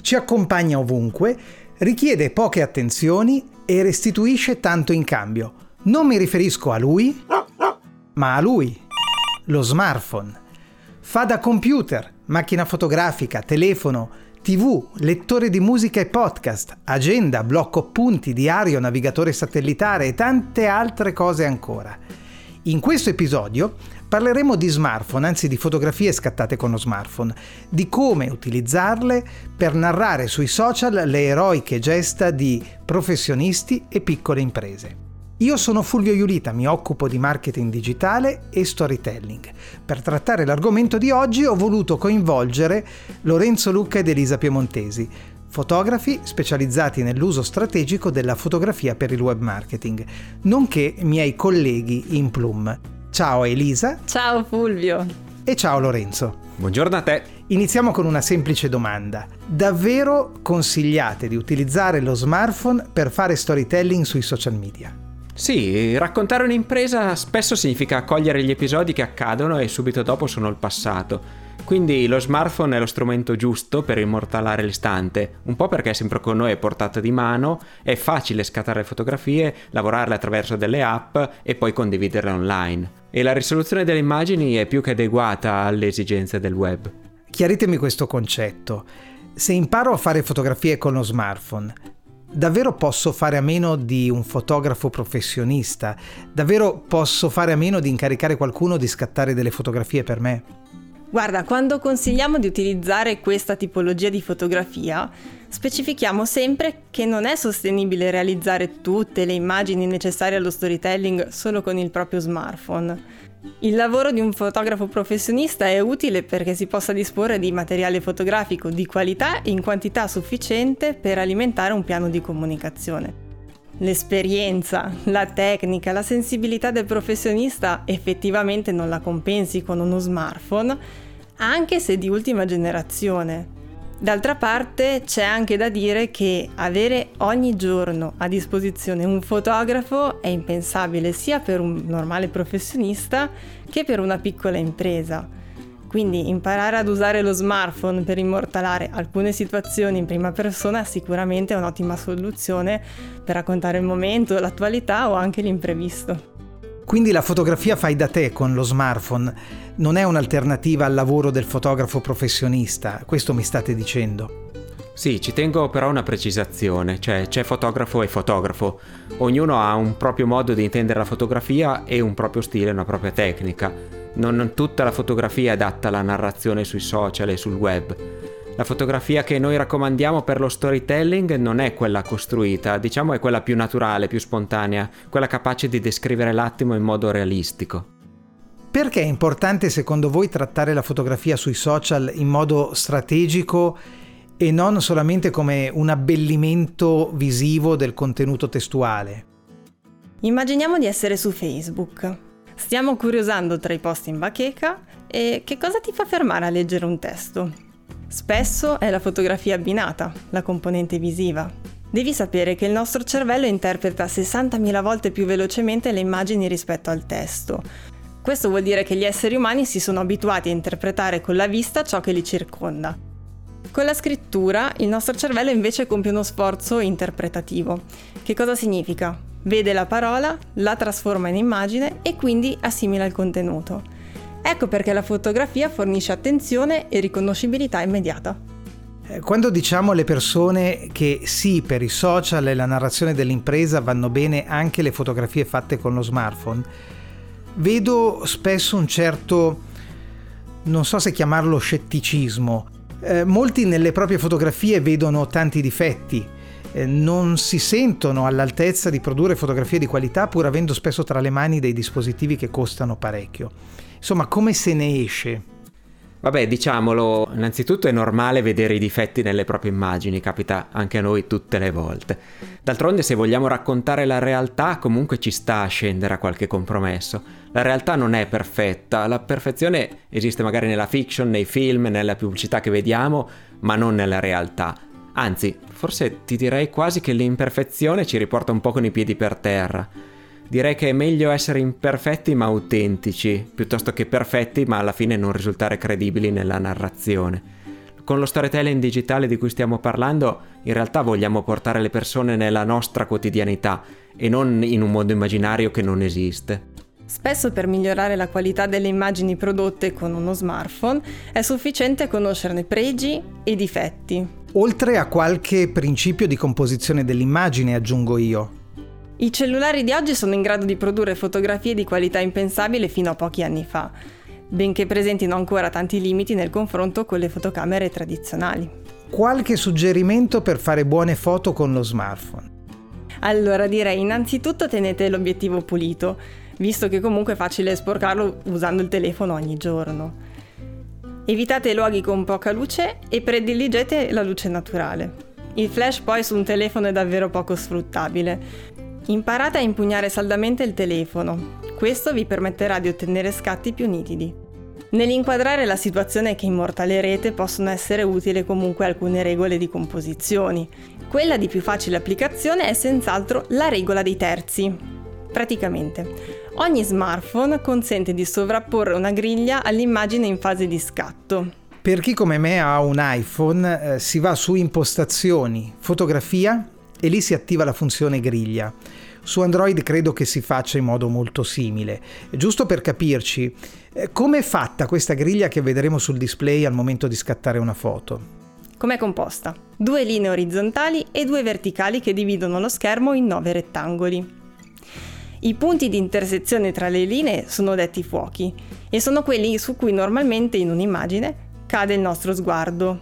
ci accompagna ovunque, richiede poche attenzioni e restituisce tanto in cambio. Non mi riferisco a lui, ma a lui. Lo smartphone. Fa da computer, macchina fotografica, telefono, TV, lettore di musica e podcast, agenda, blocco appunti, diario, navigatore satellitare e tante altre cose ancora. In questo episodio parleremo di smartphone, anzi di fotografie scattate con lo smartphone, di come utilizzarle per narrare sui social le eroiche gesta di professionisti e piccole imprese. Io sono Fulvio Iulita, mi occupo di marketing digitale e storytelling. Per trattare l'argomento di oggi ho voluto coinvolgere Lorenzo Lucca ed Elisa Piemontesi, fotografi specializzati nell'uso strategico della fotografia per il web marketing, nonché miei colleghi in Plum. Ciao Elisa. Ciao Fulvio. E ciao Lorenzo. Buongiorno a te. Iniziamo con una semplice domanda. Davvero consigliate di utilizzare lo smartphone per fare storytelling sui social media? Sì, raccontare un'impresa spesso significa cogliere gli episodi che accadono e subito dopo sono il passato. Quindi lo smartphone è lo strumento giusto per immortalare l'istante, un po' perché è sempre con noi, è portata di mano, è facile scattare fotografie, lavorarle attraverso delle app e poi condividerle online. E la risoluzione delle immagini è più che adeguata alle esigenze del web. Chiaritemi questo concetto. Se imparo a fare fotografie con lo smartphone, davvero posso fare a meno di un fotografo professionista? Davvero posso fare a meno di incaricare qualcuno di scattare delle fotografie per me? Guarda, quando consigliamo di utilizzare questa tipologia di fotografia, specifichiamo sempre che non è sostenibile realizzare tutte le immagini necessarie allo storytelling solo con il proprio smartphone. Il lavoro di un fotografo professionista è utile perché si possa disporre di materiale fotografico di qualità in quantità sufficiente per alimentare un piano di comunicazione. L'esperienza, la tecnica, la sensibilità del professionista effettivamente non la compensi con uno smartphone, anche se di ultima generazione. D'altra parte c'è anche da dire che avere ogni giorno a disposizione un fotografo è impensabile sia per un normale professionista che per una piccola impresa. Quindi imparare ad usare lo smartphone per immortalare alcune situazioni in prima persona sicuramente è un'ottima soluzione per raccontare il momento, l'attualità o anche l'imprevisto. Quindi la fotografia fai da te con lo smartphone non è un'alternativa al lavoro del fotografo professionista, questo mi state dicendo? Sì, ci tengo però una precisazione, cioè c'è fotografo e fotografo. Ognuno ha un proprio modo di intendere la fotografia e un proprio stile, una propria tecnica. Non tutta la fotografia è adatta alla narrazione sui social e sul web. La fotografia che noi raccomandiamo per lo storytelling non è quella costruita, diciamo è quella più naturale, più spontanea, quella capace di descrivere l'attimo in modo realistico. Perché è importante secondo voi trattare la fotografia sui social in modo strategico e non solamente come un abbellimento visivo del contenuto testuale? Immaginiamo di essere su Facebook. Stiamo curiosando tra i post in bacheca e che cosa ti fa fermare a leggere un testo? Spesso è la fotografia abbinata, la componente visiva. Devi sapere che il nostro cervello interpreta 60.000 volte più velocemente le immagini rispetto al testo. Questo vuol dire che gli esseri umani si sono abituati a interpretare con la vista ciò che li circonda. Con la scrittura, il nostro cervello invece compie uno sforzo interpretativo. Che cosa significa? Vede la parola, la trasforma in immagine e quindi assimila il contenuto. Ecco perché la fotografia fornisce attenzione e riconoscibilità immediata. Quando diciamo alle persone che sì, per i social e la narrazione dell'impresa vanno bene anche le fotografie fatte con lo smartphone, vedo spesso un certo, non so se chiamarlo scetticismo. Molti nelle proprie fotografie vedono tanti difetti, non si sentono all'altezza di produrre fotografie di qualità pur avendo spesso tra le mani dei dispositivi che costano parecchio. Insomma, come se ne esce? Vabbè, diciamolo, innanzitutto è normale vedere i difetti nelle proprie immagini, capita anche a noi tutte le volte. D'altronde, se vogliamo raccontare la realtà, comunque ci sta a scendere a qualche compromesso. La realtà non è perfetta, la perfezione esiste magari nella fiction, nei film, nella pubblicità che vediamo, ma non nella realtà. Anzi, forse ti direi quasi che l'imperfezione ci riporta un po' con i piedi per terra. Direi che è meglio essere imperfetti ma autentici, piuttosto che perfetti ma alla fine non risultare credibili nella narrazione. Con lo storytelling digitale di cui stiamo parlando, in realtà vogliamo portare le persone nella nostra quotidianità e non in un mondo immaginario che non esiste. Spesso per migliorare la qualità delle immagini prodotte con uno smartphone è sufficiente conoscerne pregi e difetti. Oltre a qualche principio di composizione dell'immagine, aggiungo io. I cellulari di oggi sono in grado di produrre fotografie di qualità impensabile fino a pochi anni fa, benché presentino ancora tanti limiti nel confronto con le fotocamere tradizionali. Qualche suggerimento per fare buone foto con lo smartphone? Allora direi innanzitutto tenete l'obiettivo pulito, visto che comunque è facile sporcarlo usando il telefono ogni giorno. Evitate luoghi con poca luce e prediligete la luce naturale. Il flash poi su un telefono è davvero poco sfruttabile. Imparate a impugnare saldamente il telefono, questo vi permetterà di ottenere scatti più nitidi. Nell'inquadrare la situazione che immortalerete possono essere utili comunque alcune regole di composizioni. Quella di più facile applicazione è senz'altro la regola dei terzi. Praticamente, ogni smartphone consente di sovrapporre una griglia all'immagine in fase di scatto. Per chi come me ha un iPhone, si va su impostazioni, fotografia, e lì si attiva la funzione griglia. Su Android credo che si faccia in modo molto simile. Giusto per capirci, come è fatta questa griglia che vedremo sul display al momento di scattare una foto? Com'è composta? 2 linee orizzontali e 2 verticali che dividono lo schermo in 9 rettangoli. I punti di intersezione tra le linee sono detti fuochi e sono quelli su cui normalmente in un'immagine cade il nostro sguardo.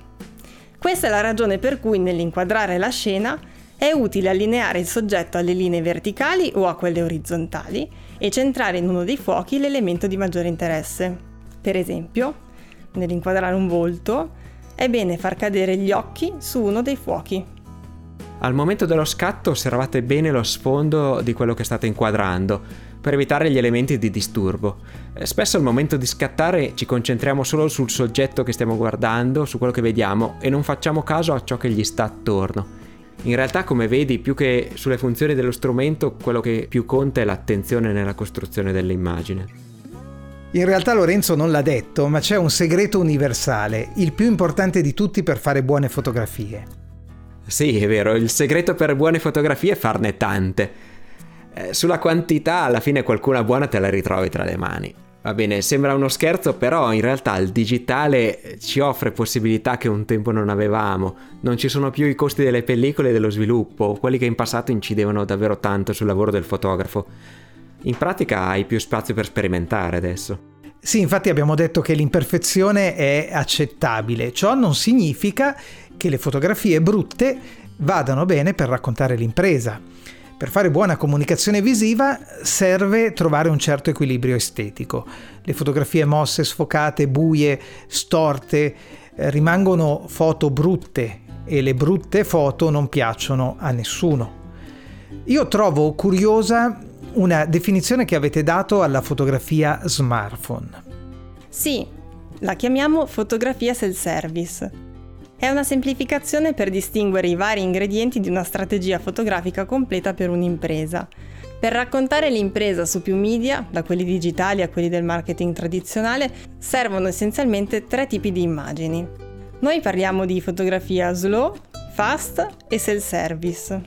Questa è la ragione per cui nell'inquadrare la scena è utile allineare il soggetto alle linee verticali o a quelle orizzontali e centrare in uno dei fuochi l'elemento di maggiore interesse. Per esempio, nell'inquadrare un volto, è bene far cadere gli occhi su uno dei fuochi. Al momento dello scatto osservate bene lo sfondo di quello che state inquadrando, per evitare gli elementi di disturbo. Spesso al momento di scattare ci concentriamo solo sul soggetto che stiamo guardando, su quello che vediamo, e non facciamo caso a ciò che gli sta attorno. In realtà, come vedi, più che sulle funzioni dello strumento, quello che più conta è l'attenzione nella costruzione dell'immagine. In realtà Lorenzo non l'ha detto, ma c'è un segreto universale, il più importante di tutti per fare buone fotografie. Sì, è vero, il segreto per buone fotografie è farne tante. Sulla quantità, alla fine qualcuna buona te la ritrovi tra le mani. Va bene, sembra uno scherzo, però in realtà il digitale ci offre possibilità che un tempo non avevamo. Non ci sono più i costi delle pellicole e dello sviluppo, quelli che in passato incidevano davvero tanto sul lavoro del fotografo. In pratica hai più spazio per sperimentare adesso. Sì, infatti abbiamo detto che l'imperfezione è accettabile. Ciò non significa che le fotografie brutte vadano bene per raccontare l'impresa. Per fare buona comunicazione visiva serve trovare un certo equilibrio estetico. Le fotografie mosse, sfocate, buie, storte, rimangono foto brutte e le brutte foto non piacciono a nessuno. Io trovo curiosa una definizione che avete dato alla fotografia smartphone. Sì, la chiamiamo fotografia self-service. È una semplificazione per distinguere i vari ingredienti di una strategia fotografica completa per un'impresa. Per raccontare l'impresa su più media, da quelli digitali a quelli del marketing tradizionale, servono essenzialmente 3 tipi di immagini. Noi parliamo di fotografia slow, fast e self-service.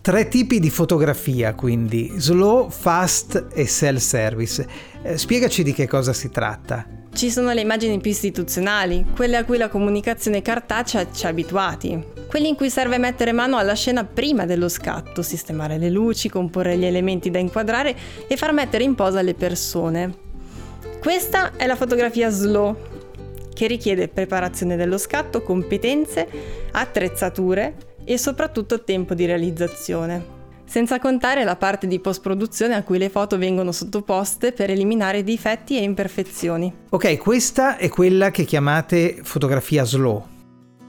3 tipi di fotografia, quindi slow, fast e self-service. Spiegaci di che cosa si tratta. Ci sono le immagini più istituzionali, quelle a cui la comunicazione cartacea ci ha abituati, quelli in cui serve mettere mano alla scena prima dello scatto, sistemare le luci, comporre gli elementi da inquadrare e far mettere in posa le persone. Questa è la fotografia slow, che richiede preparazione dello scatto, competenze, attrezzature e soprattutto tempo di realizzazione. Senza contare la parte di post-produzione a cui le foto vengono sottoposte per eliminare difetti e imperfezioni. Ok, questa è quella che chiamate fotografia slow.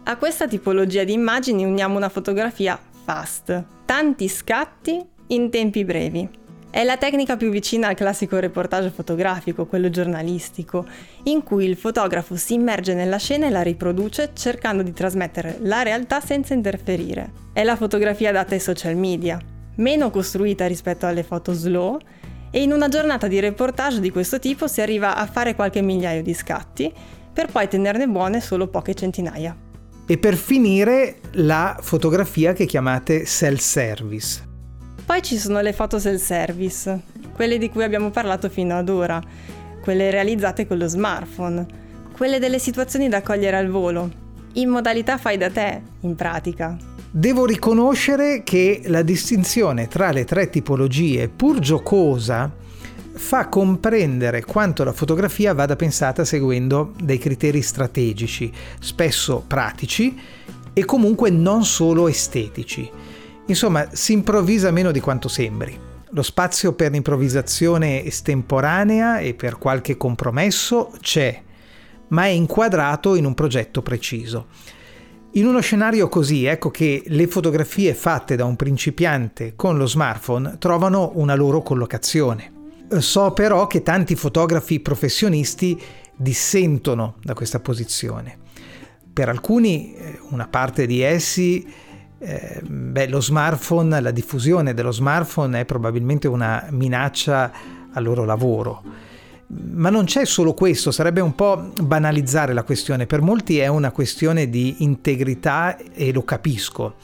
A questa tipologia di immagini uniamo una fotografia fast, tanti scatti in tempi brevi. È la tecnica più vicina al classico reportage fotografico, quello giornalistico, in cui il fotografo si immerge nella scena e la riproduce cercando di trasmettere la realtà senza interferire. È la fotografia data ai social media, meno costruita rispetto alle foto slow, e in una giornata di reportage di questo tipo si arriva a fare qualche migliaio di scatti per poi tenerne buone solo poche centinaia. E per finire la fotografia che chiamate self-service. Poi ci sono le foto self-service, quelle di cui abbiamo parlato fino ad ora, quelle realizzate con lo smartphone, quelle delle situazioni da cogliere al volo, in modalità fai da te, in pratica. Devo riconoscere che la distinzione tra le tre tipologie, pur giocosa, fa comprendere quanto la fotografia vada pensata seguendo dei criteri strategici, spesso pratici e comunque non solo estetici. Insomma, si improvvisa meno di quanto sembri. Lo spazio per l'improvvisazione estemporanea e per qualche compromesso c'è, ma è inquadrato in un progetto preciso. In uno scenario così, ecco che le fotografie fatte da un principiante con lo smartphone trovano una loro collocazione. So però che tanti fotografi professionisti dissentono da questa posizione. Per alcuni, una parte di essi, lo smartphone, la diffusione dello smartphone è probabilmente una minaccia al loro lavoro. Ma non c'è solo questo, sarebbe un po' banalizzare la questione. Per molti è una questione di integrità e lo capisco.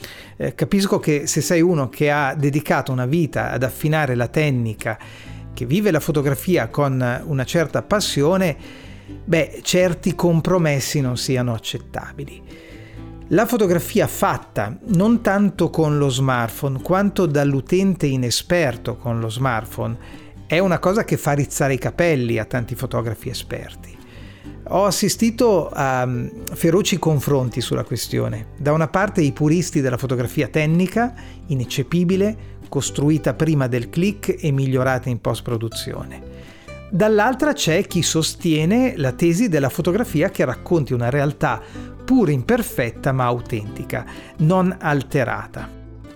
Capisco che se sei uno che ha dedicato una vita ad affinare la tecnica, che vive la fotografia con una certa passione, certi compromessi non siano accettabili. La fotografia fatta non tanto con lo smartphone quanto dall'utente inesperto con lo smartphone è una cosa che fa rizzare i capelli a tanti fotografi esperti. Ho assistito a feroci confronti sulla questione. Da una parte i puristi della fotografia tecnica, ineccepibile, costruita prima del click e migliorata in post-produzione. Dall'altra c'è chi sostiene la tesi della fotografia che racconti una realtà pur imperfetta ma autentica, non alterata.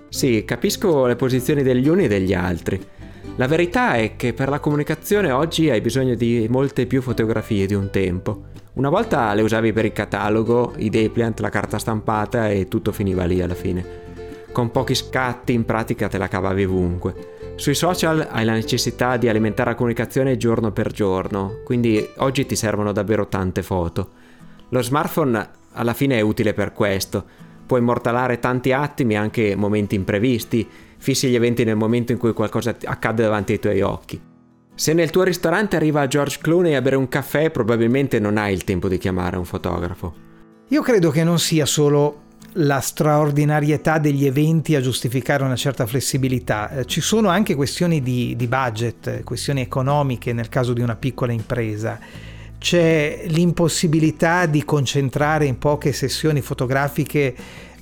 Sì, capisco le posizioni degli uni e degli altri. La verità è che per la comunicazione oggi hai bisogno di molte più fotografie di un tempo. Una volta le usavi per il catalogo, i Deplant, la carta stampata e tutto finiva lì alla fine. Con pochi scatti in pratica te la cavavi ovunque. Sui social hai la necessità di alimentare la comunicazione giorno per giorno, quindi oggi ti servono davvero tante foto. Lo smartphone alla fine è utile per questo. Puoi immortalare tanti attimi, anche momenti imprevisti, fissi gli eventi nel momento in cui qualcosa accade davanti ai tuoi occhi. Se nel tuo ristorante arriva George Clooney a bere un caffè, probabilmente non hai il tempo di chiamare un fotografo. Io credo che non sia solo la straordinarietà degli eventi a giustificare una certa flessibilità. Ci sono anche questioni di budget, questioni economiche nel caso di una piccola impresa. C'è l'impossibilità di concentrare in poche sessioni fotografiche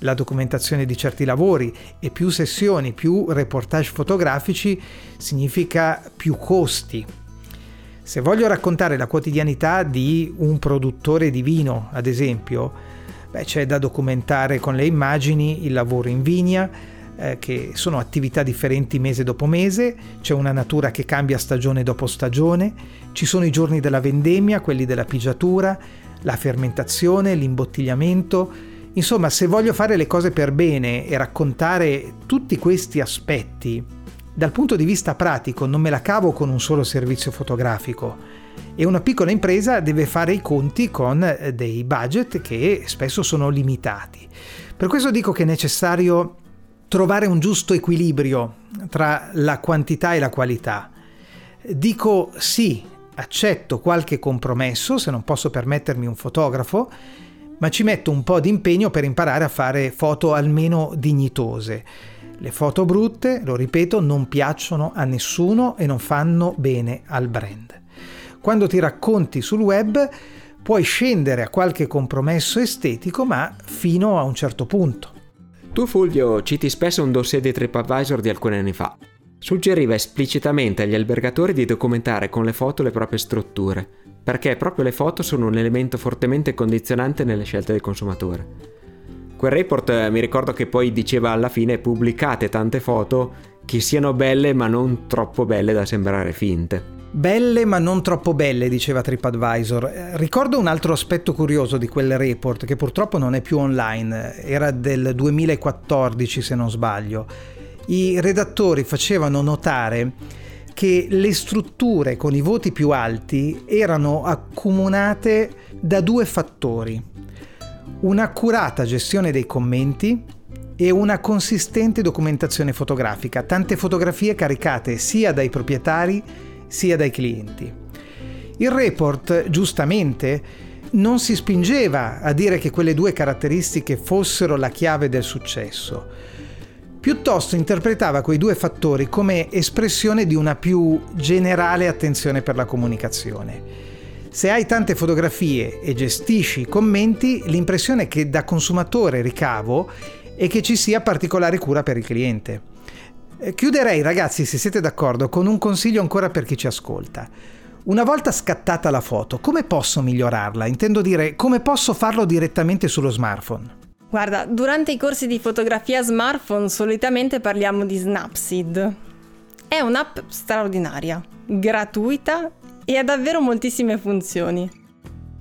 la documentazione di certi lavori, e più sessioni, più reportage fotografici significa più costi. Se voglio raccontare la quotidianità di un produttore di vino, ad esempio, c'è da documentare con le immagini il lavoro in vigna, che sono attività differenti mese dopo mese, c'è una natura che cambia stagione dopo stagione, ci sono i giorni della vendemmia, quelli della pigiatura, la fermentazione, l'imbottigliamento. Insomma, se voglio fare le cose per bene e raccontare tutti questi aspetti, dal punto di vista pratico non me la cavo con un solo servizio fotografico, e una piccola impresa deve fare i conti con dei budget che spesso sono limitati. Per questo dico che è necessario trovare un giusto equilibrio tra la quantità e la qualità. Dico sì, accetto qualche compromesso se non posso permettermi un fotografo, ma ci metto un po' di impegno per imparare a fare foto almeno dignitose. Le foto brutte, lo ripeto, non piacciono a nessuno e non fanno bene al brand. Quando ti racconti sul web puoi scendere a qualche compromesso estetico, ma fino a un certo punto. Tu, Fulvio, citi spesso un dossier di TripAdvisor di alcuni anni fa. Suggeriva esplicitamente agli albergatori di documentare con le foto le proprie strutture, perché proprio le foto sono un elemento fortemente condizionante nelle scelte del consumatore. Quel report mi ricordo che poi diceva alla fine: pubblicate tante foto che siano belle ma non troppo belle da sembrare finte. Belle ma non troppo belle, diceva TripAdvisor. Ricordo un altro aspetto curioso di quel report, che purtroppo non è più online, era del 2014 se non sbaglio. I redattori facevano notare che le strutture con i voti più alti erano accomunate da due fattori: un'accurata gestione dei commenti e una consistente documentazione fotografica, tante fotografie caricate sia dai proprietari sia dai clienti. Il report, giustamente, non si spingeva a dire che quelle due caratteristiche fossero la chiave del successo. Piuttosto interpretava quei due fattori come espressione di una più generale attenzione per la comunicazione. Se hai tante fotografie e gestisci i commenti, l'impressione che da consumatore ricavo è che ci sia particolare cura per il cliente. Chiuderei, ragazzi, se siete d'accordo, con un consiglio ancora per chi ci ascolta. Una volta scattata la foto, come posso migliorarla? Intendo dire, come posso farlo direttamente sullo smartphone? Guarda, durante i corsi di fotografia smartphone solitamente parliamo di Snapseed. È un'app straordinaria, gratuita e ha davvero moltissime funzioni.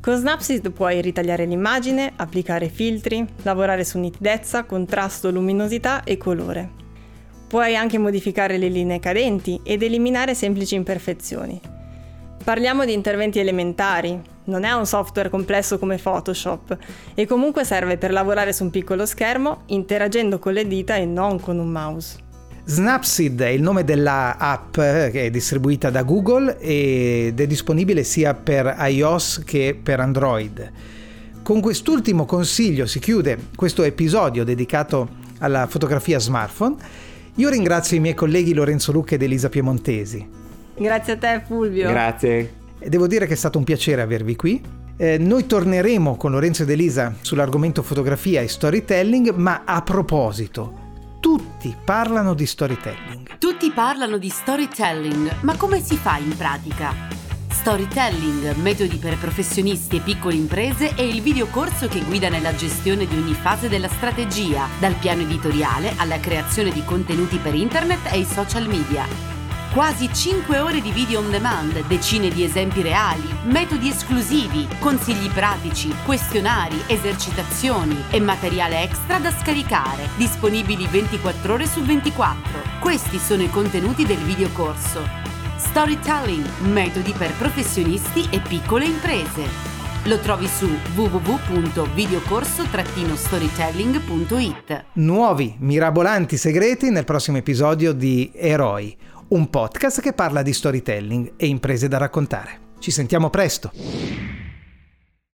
Con Snapseed puoi ritagliare l'immagine, applicare filtri, lavorare su nitidezza, contrasto, luminosità e colore. Puoi anche modificare le linee cadenti ed eliminare semplici imperfezioni. Parliamo di interventi elementari, non è un software complesso come Photoshop e comunque serve per lavorare su un piccolo schermo interagendo con le dita e non con un mouse. Snapseed è il nome della app che è distribuita da Google ed è disponibile sia per iOS che per Android. Con quest'ultimo consiglio si chiude questo episodio dedicato alla fotografia smartphone. Io ringrazio i miei colleghi Lorenzo Lucca ed Elisa Piemontesi. Grazie a te, Fulvio. Grazie. Devo dire che è stato un piacere avervi qui. Noi torneremo con Lorenzo ed Elisa sull'argomento fotografia e storytelling, ma a proposito, tutti parlano di storytelling. Tutti parlano di storytelling, ma come si fa in pratica? Storytelling, metodi per professionisti e piccole imprese, è il videocorso che guida nella gestione di ogni fase della strategia, dal piano editoriale alla creazione di contenuti per internet e i social media. Quasi 5 ore di video on demand, decine di esempi reali, metodi esclusivi, consigli pratici, questionari, esercitazioni e materiale extra da scaricare, disponibili 24 ore su 24. Questi sono i contenuti del videocorso. Storytelling, metodi per professionisti e piccole imprese. Lo trovi su www.videocorso-storytelling.it. Nuovi, mirabolanti segreti nel prossimo episodio di Eroi, un podcast che parla di storytelling e imprese da raccontare. Ci sentiamo presto!